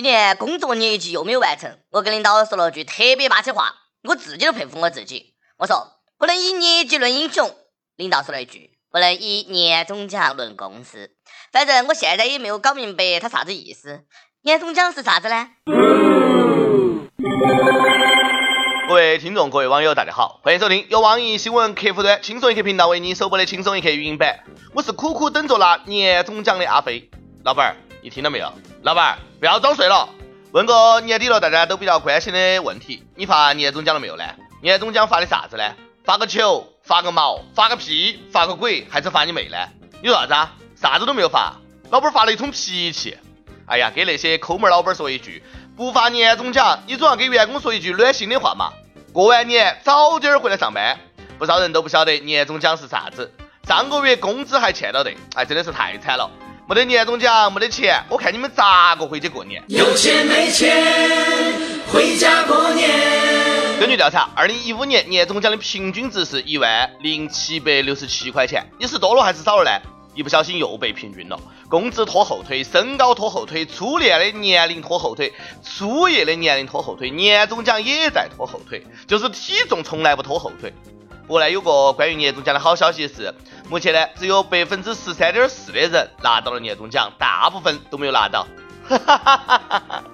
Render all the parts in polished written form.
今天工作业绩有没有完成？我跟领导说了句特别霸气话，我自己都佩服我自己。我说不能以业绩论英雄，领导说了一句不能以年终奖论公司。反正我现在也没有搞明白他啥子意思。年终奖是啥子呢？各位听众，各位网友，大家好，欢迎收听由网易新闻客户端轻松一刻频道为您首播的轻松一刻语音版。我是苦苦等着拿年终奖的阿飞。老板，你听到没有？老板，不要装睡了。问个年底了大家都比较关心的问题，你发年终奖了没有呢？年终奖发的啥子呢？发个球，发个毛，发个屁，发个鬼，还是发你妹呢？你说啥子啊？啥子都没有发，老板发了一通脾气。哎呀，给那些抠门老板说一句，不发年终奖，你总要给员工说一句暖心的话嘛。过完年早点回来上班。不少人都不晓得年终奖是啥子，上个月工资还欠到的，哎，真的是太惨了。没得年终奖，没得钱，我看你们咋个回去过年？有钱没钱，回家过年。根据调查，2015年年终奖的平均值是10767块钱，你是多了还是少了呢？一不小心又被平均了，工资拖后腿，身高拖后腿，初恋的年龄拖后腿，初夜的年龄拖后腿，年终奖也在拖后腿，就是体重从来不拖后腿。不过呢，有个关于年终奖的好消息是，目前呢只有13.4%的人拿到了年终奖，大部分都没有拿到。哈哈哈哈哈哈！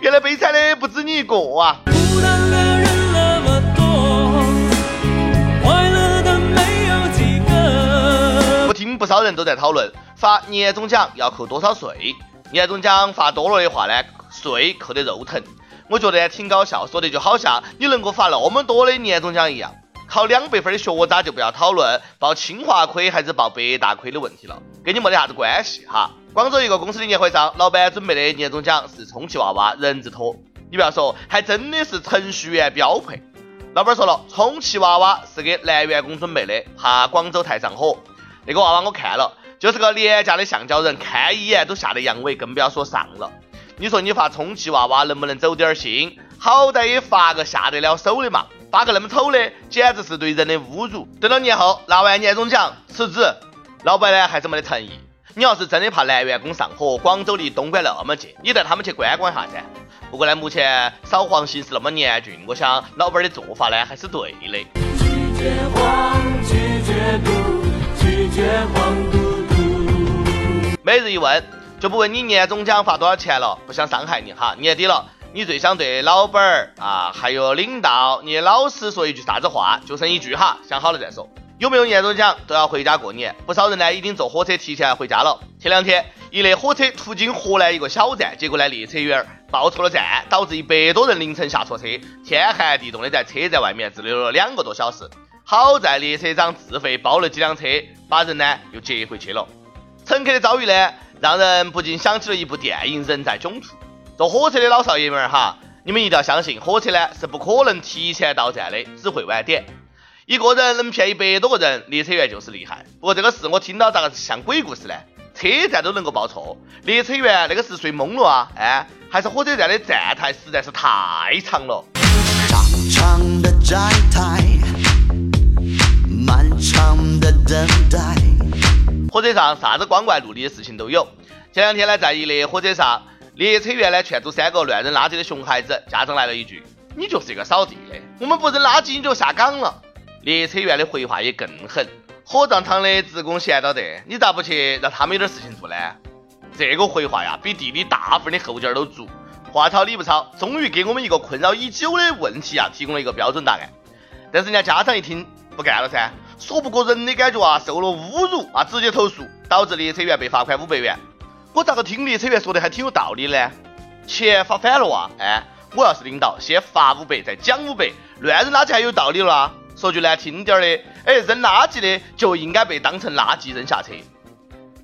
原来悲惨的不止你一个啊！孤单的人那么多，快乐的没有几个。我听不少人都在讨论，发年终奖要扣多少税？年终奖发多了的话呢，税扣得肉疼。我觉得挺搞笑，说的就好像你能够发那么多的年终奖一样。考200分的学渣就不要讨论报清华亏还是报北大亏的问题了，跟你没得啥子关系哈。广州一个公司的年会上，老板准备的年终奖是充气娃娃、人字拖，你不要说，还真的是程序员标配。老板说了，充气娃娃是给男员工准备的，怕广州太上火。那个娃娃我看了，就是个廉价的橡胶人，看一眼都吓得阳痿，更不要说上了。你说你发充气娃娃能不能走点心？好歹也发个下得了手的嘛，发个那么丑的简直是对人的侮辱。等到年后拿完年终奖辞职，老板呢还是没得诚意。你要是真的怕男员工上火，广州离东莞那么近，你带他们去观光下噻。不过呢，目前扫黄形势那么严峻，我想老板的做法呢还是对的。拒绝黄，拒绝毒，拒绝黄嘟嘟。每日一问，就不问你年终奖发多少钱了，不想伤害你哈。年底了，你最想对老板啊，还有领导、你老师说一句啥子话？就剩一句哈，想好了再说。有没有年终奖都要回家过年。不少人呢已经坐火车提前回家了。前两天一列火车途经河南一个小站，结果呢列车员报错了站，导致100多人凌晨下错车，天寒地冻的在车站外面滞留了2个多小时。好在列车长自费包了几辆车，把人呢又接回去了。乘客的遭遇呢，让人不禁想起了一部电影《人在囧途》。坐火车的老少爷们哈，你们一定要相信，火车呢是不可能提前到站的，只会晚点。一个人能骗100多个人，列车员就是厉害。不过这个事我听到咋个像鬼故事呢？车站都能够报错，列车员那个是睡懵了啊？哎，还是火车站的站台实在是太长了。长的站台，漫长的等待。火车上啥子光怪陆离的事情都有。前两天呢，在一列火车上，列车员呢劝阻3个乱扔垃圾的熊孩子，家长来了一句：“你就是一个扫地的，我们不扔垃圾你就下岗了。”列车员的回话也更狠：“火葬场的职工闲到得，你咋不去让他们有点事情做呢？”这个回话呀，比地理大分的后劲都足。话糙理不糙，终于给我们一个困扰已久的问题啊提供了一个标准答案。但是人家家长一听不干了噻，说不过人的感觉啊，受了侮辱啊，直接投诉，导致列车员被罚款500元。我咋个听列车员说的还挺有道理呢？钱发反了啊！哎，我要是领导，先罚500，再奖500，乱扔垃圾还有道理了啊！说句难听点的，哎，扔垃圾的就应该被当成垃圾扔下车。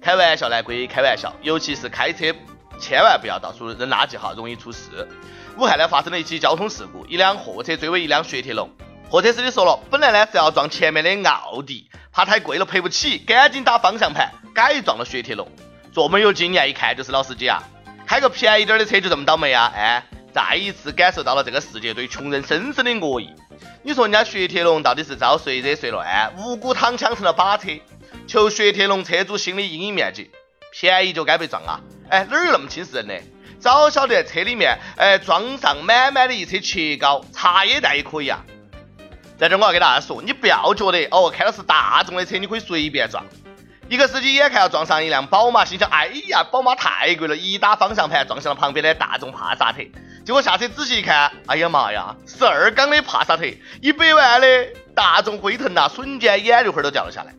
开玩笑呢归开玩笑，尤其是开车，千万不要到处扔垃圾哈，容易出事。武汉呢发生了一起交通事故，一辆货车追尾一辆雪铁龙。货车司机说了，本来呢是要撞前面的奥迪，怕太贵了赔不起，赶紧打方向盘，改撞了雪铁龙。这么有经验，一看就是老司机啊！开个便宜点的车就这么倒霉啊！哎，再一次感受到了这个世界对穷人深深的恶意。你说人家雪铁龙到底是招谁惹谁乱？无辜躺枪成了靶车，求雪铁龙车主心理阴影面积，便宜就该被撞啊！哎，哪有那么轻视人呢？早晓得车里面装上满满的一车切糕、茶叶蛋也可以啊。在这我要给大家说，你不要觉得哦，开的是大众的车，你可以随便装。一个司机也看到撞上一辆宝马，心想哎呀，宝马太贵了，一打方向盘撞向了旁边的大众帕萨特。结果下车仔细一看，哎呀妈呀，12缸的帕萨特，100万的大众辉腾啊，瞬间眼泪花都掉了下来。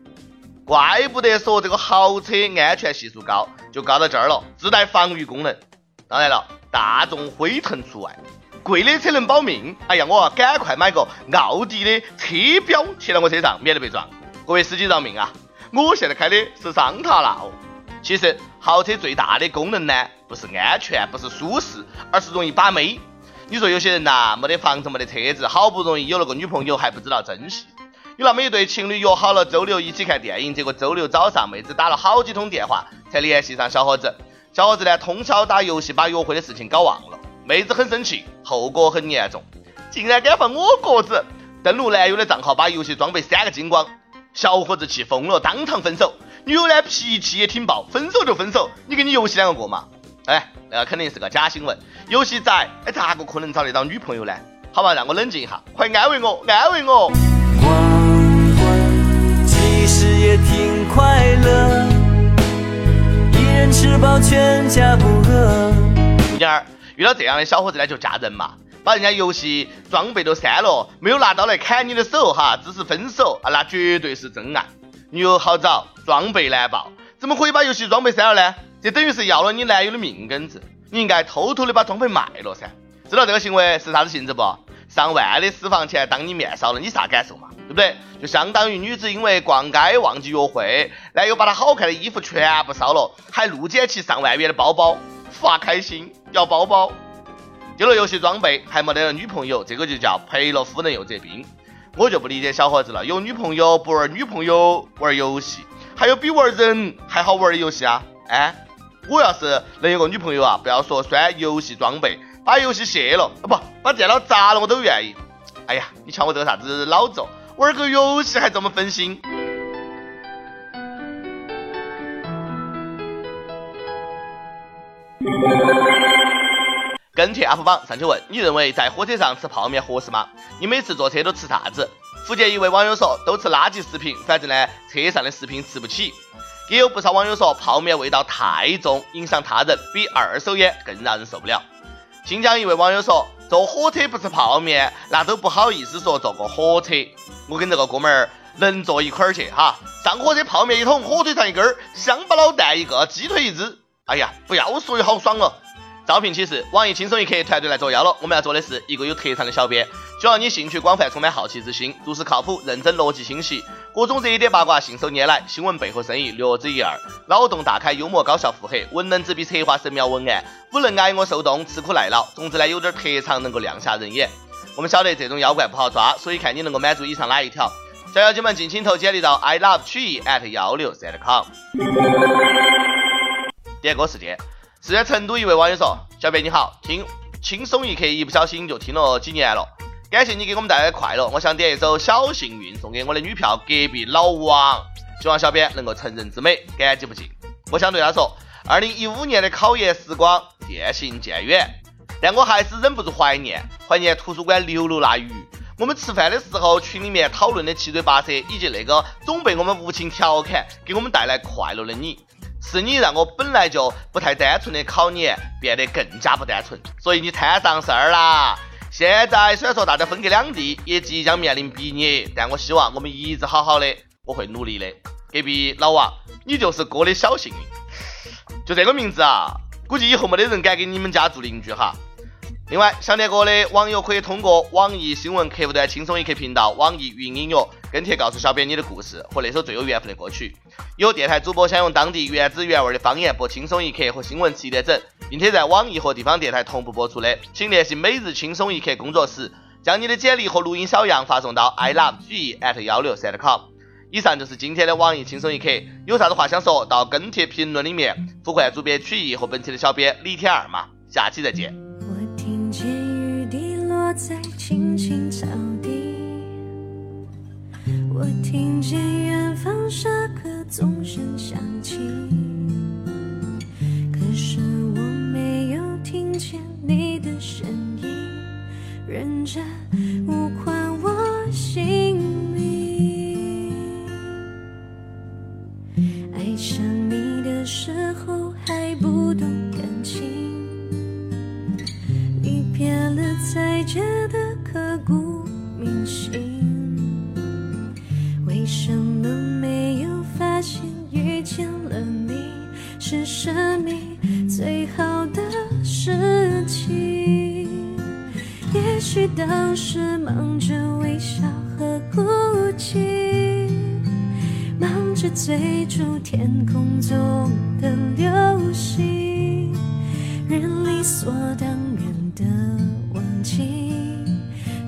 怪不得说这个豪车安全系数高，就高到这儿了，自带防御功能。当然了，大众辉腾除外，贵的车能保命。哎呀，我赶快买个奥迪的车标贴到我车上，免得被撞。各位司机饶命啊！我现在开的是桑塔纳。其实豪车最大的功能呢，不是安全，不是舒适，而是容易把妹。你说有些人呐，没得房子没得车子，好不容易有了个女朋友还不知道珍惜。有那么一对情侣约好了周六一起看电影，结果周六早上妹子打了好几通电话才联系上小伙子。小伙子呢通宵打游戏，把约会的事情搞忘了。妹子很生气，后果很严重，竟然敢放我鸽子，登录男友的账号把游戏装备删个精光。小伙子气疯了，当场分手。女友呢脾气也挺暴，分手就分手，你跟你游戏两个过嘛？哎，那肯定是个假新闻。游戏仔，咋个可能找得到女朋友呢？好吧，让我冷静一下，快安慰我，安慰我。光棍其实也挺快乐，一人吃饱全家不饿。遇到这样的小伙子呢，就嫁人嘛。把人家游戏装备都删了，没有拿刀来砍你的手哈，只是分手啊，那绝对是真爱。女友好找，装备难保，怎么可以把游戏装备删了呢？这等于是要了你男友的命根子，你应该偷偷的把装备卖了噻。知道这个行为是啥子性质不？上万的私房钱当你面烧了，你啥感受嘛？对不对？就相当于女子因为逛街忘记约会，男友把她好看的衣服全部烧了，还路捡起上万元的包包，发开心要包包。有了游戏装备还没得了女朋友，这个就叫赔了夫人又折兵。我就不理解小伙子了，有女朋友不玩女朋友，玩游戏，还有比玩人还好玩的游戏啊！哎，我要是能有个女朋友啊，不要说摔游戏装备，把游戏卸了，不把电脑砸了我都愿意。哎呀，你瞧我这个啥子老子，玩个游戏还这么分心。跟帖 UP 榜上去问，你认为在火车上吃泡面合适吗？你每次坐车都吃啥子？福建一位网友说都吃垃圾食品，反正呢车上的食品吃不起。也有不少网友说泡面味道太重，影响他人，比二手烟更让人受不了。新疆一位网友说坐火车不吃泡面，那都不好意思说坐过火车。我跟这个哥们儿能坐一块儿去哈，上火车泡面一桶，火腿肠一根，乡巴佬蛋一个，鸡腿一只，哎呀，不要说也好爽了。招聘启事：网易轻松一刻团队来作妖了。我们要做的是一个有特长的小编，希望你兴趣广泛，充满好奇之心，做事靠谱，认真，逻辑清晰，各种热点八卦信手拈来，新闻背后深意略知一二，脑洞大开，幽默搞笑腹黑，文能执笔策划神妙文案，武能挨饿受冻，吃苦耐劳。总之呢，有点特长能够亮瞎人眼。我们晓得这种妖怪不好抓，所以看你能够满足以上哪一条。小妖精们尽情投简历到 i love qq at 163.com。 点歌时间。是在成都一位网友说，小编你好，听轻松一刻一不小心就听了几年了，感谢你给我们带来的快乐，我想点一首小幸运送给我的女票隔壁老王，希望小编能够成人之美，感激不尽。我想对他说，2015年的考研时光渐行渐远，但我还是忍不住怀念图书馆6楼那鱼，我们吃饭的时候群里面讨论的七嘴八舌，以及那个总被我们无情调侃给我们带来快乐的你。是你让我本来就不太单纯的考研变得更加不单纯，所以你摊上事儿啦。现在虽然说大家分隔两地，也即将面临毕业，但我希望我们一直好好的，我会努力的。隔壁老王，你就是哥的小幸运。就这个名字啊，估计以后没得人敢给你们家做邻居哈。另外，想点歌的网友可以通过网易新闻客户端轻松一刻频道、网易云音乐跟帖告诉小编你的故事或那首最有缘分的歌曲。有电台主播想用当地原汁原味的方言播轻松一刻和新闻7点整，并且在网易和地方电台同步播出的，请联系每日轻松一刻工作室，将你的简历和录音小样发送到 i love qq at 163.com。以上就是今天的网易轻松一刻，有啥子话想说到跟帖评论里面呼唤主编qq和本期的小编李天二嘛，下期再见。我听见雨滴落在青青草地，我听见远方下课钟声响起，可是我没有听。见你的身影，认真无关我姓名。爱上你的时候还不懂感情，你别了才觉得刻骨铭心。为什么没有发现遇见了你是生命最好的事情？也许当时忙着微笑和哭泣，忙着追逐天空中的流星，人理所当然的忘记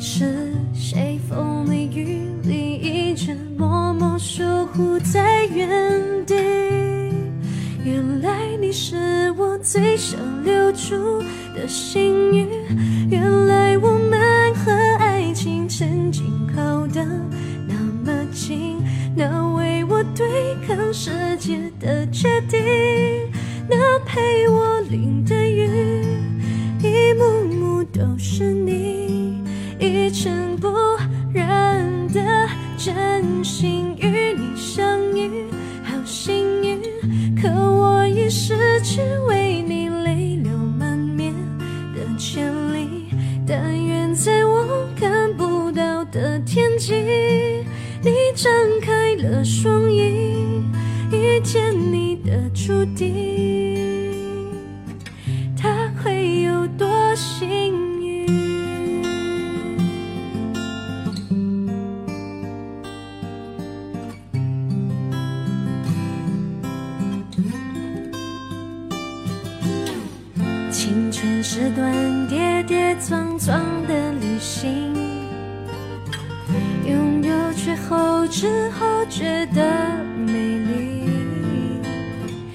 是谁风里雨里一直默默守护在原地。原来你是我最想留住的幸运，原来我们和爱情曾经靠得那么近，那为我对抗世界的决定，那陪我淋的雨，一幕幕都是你一尘不染的真心。与你相遇好幸运，可我已失去为你泪流满面的权利，但愿在我看不到的天际，你张开了双翼，遇见你的注定，他会有多幸运？青春是段跌跌撞撞的旅行，拥有却后知后觉的美丽，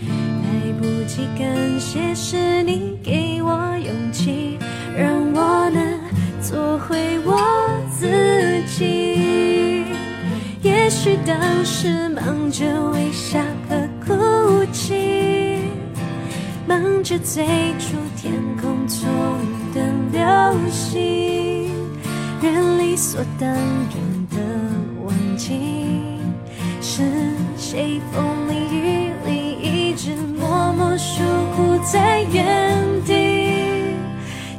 来不及感谢是你给我勇气，让我能做回我自己。也许当时忙着微笑和哭泣，忙着追逐天空中的流星，人理所当然的忘记是谁风里雨里一直默默守护在原地。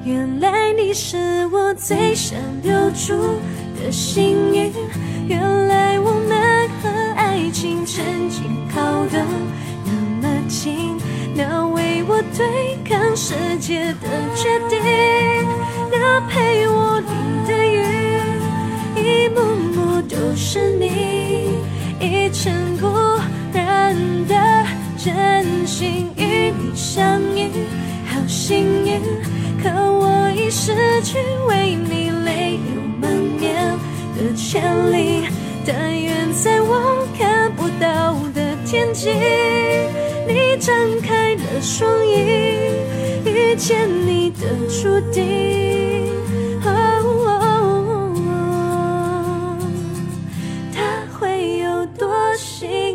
原来你是我最想留住的幸运，原来我们和爱情曾经靠得那么近，那为我对抗世界的决定，那陪我淋的雨，一幕幕都是你一尘不染的真心。与你相遇好幸运，可我已失去为你泪流满面的权利，但愿在我看不到的天际，你张开了双翼，遇见你的注定，他会有多幸运？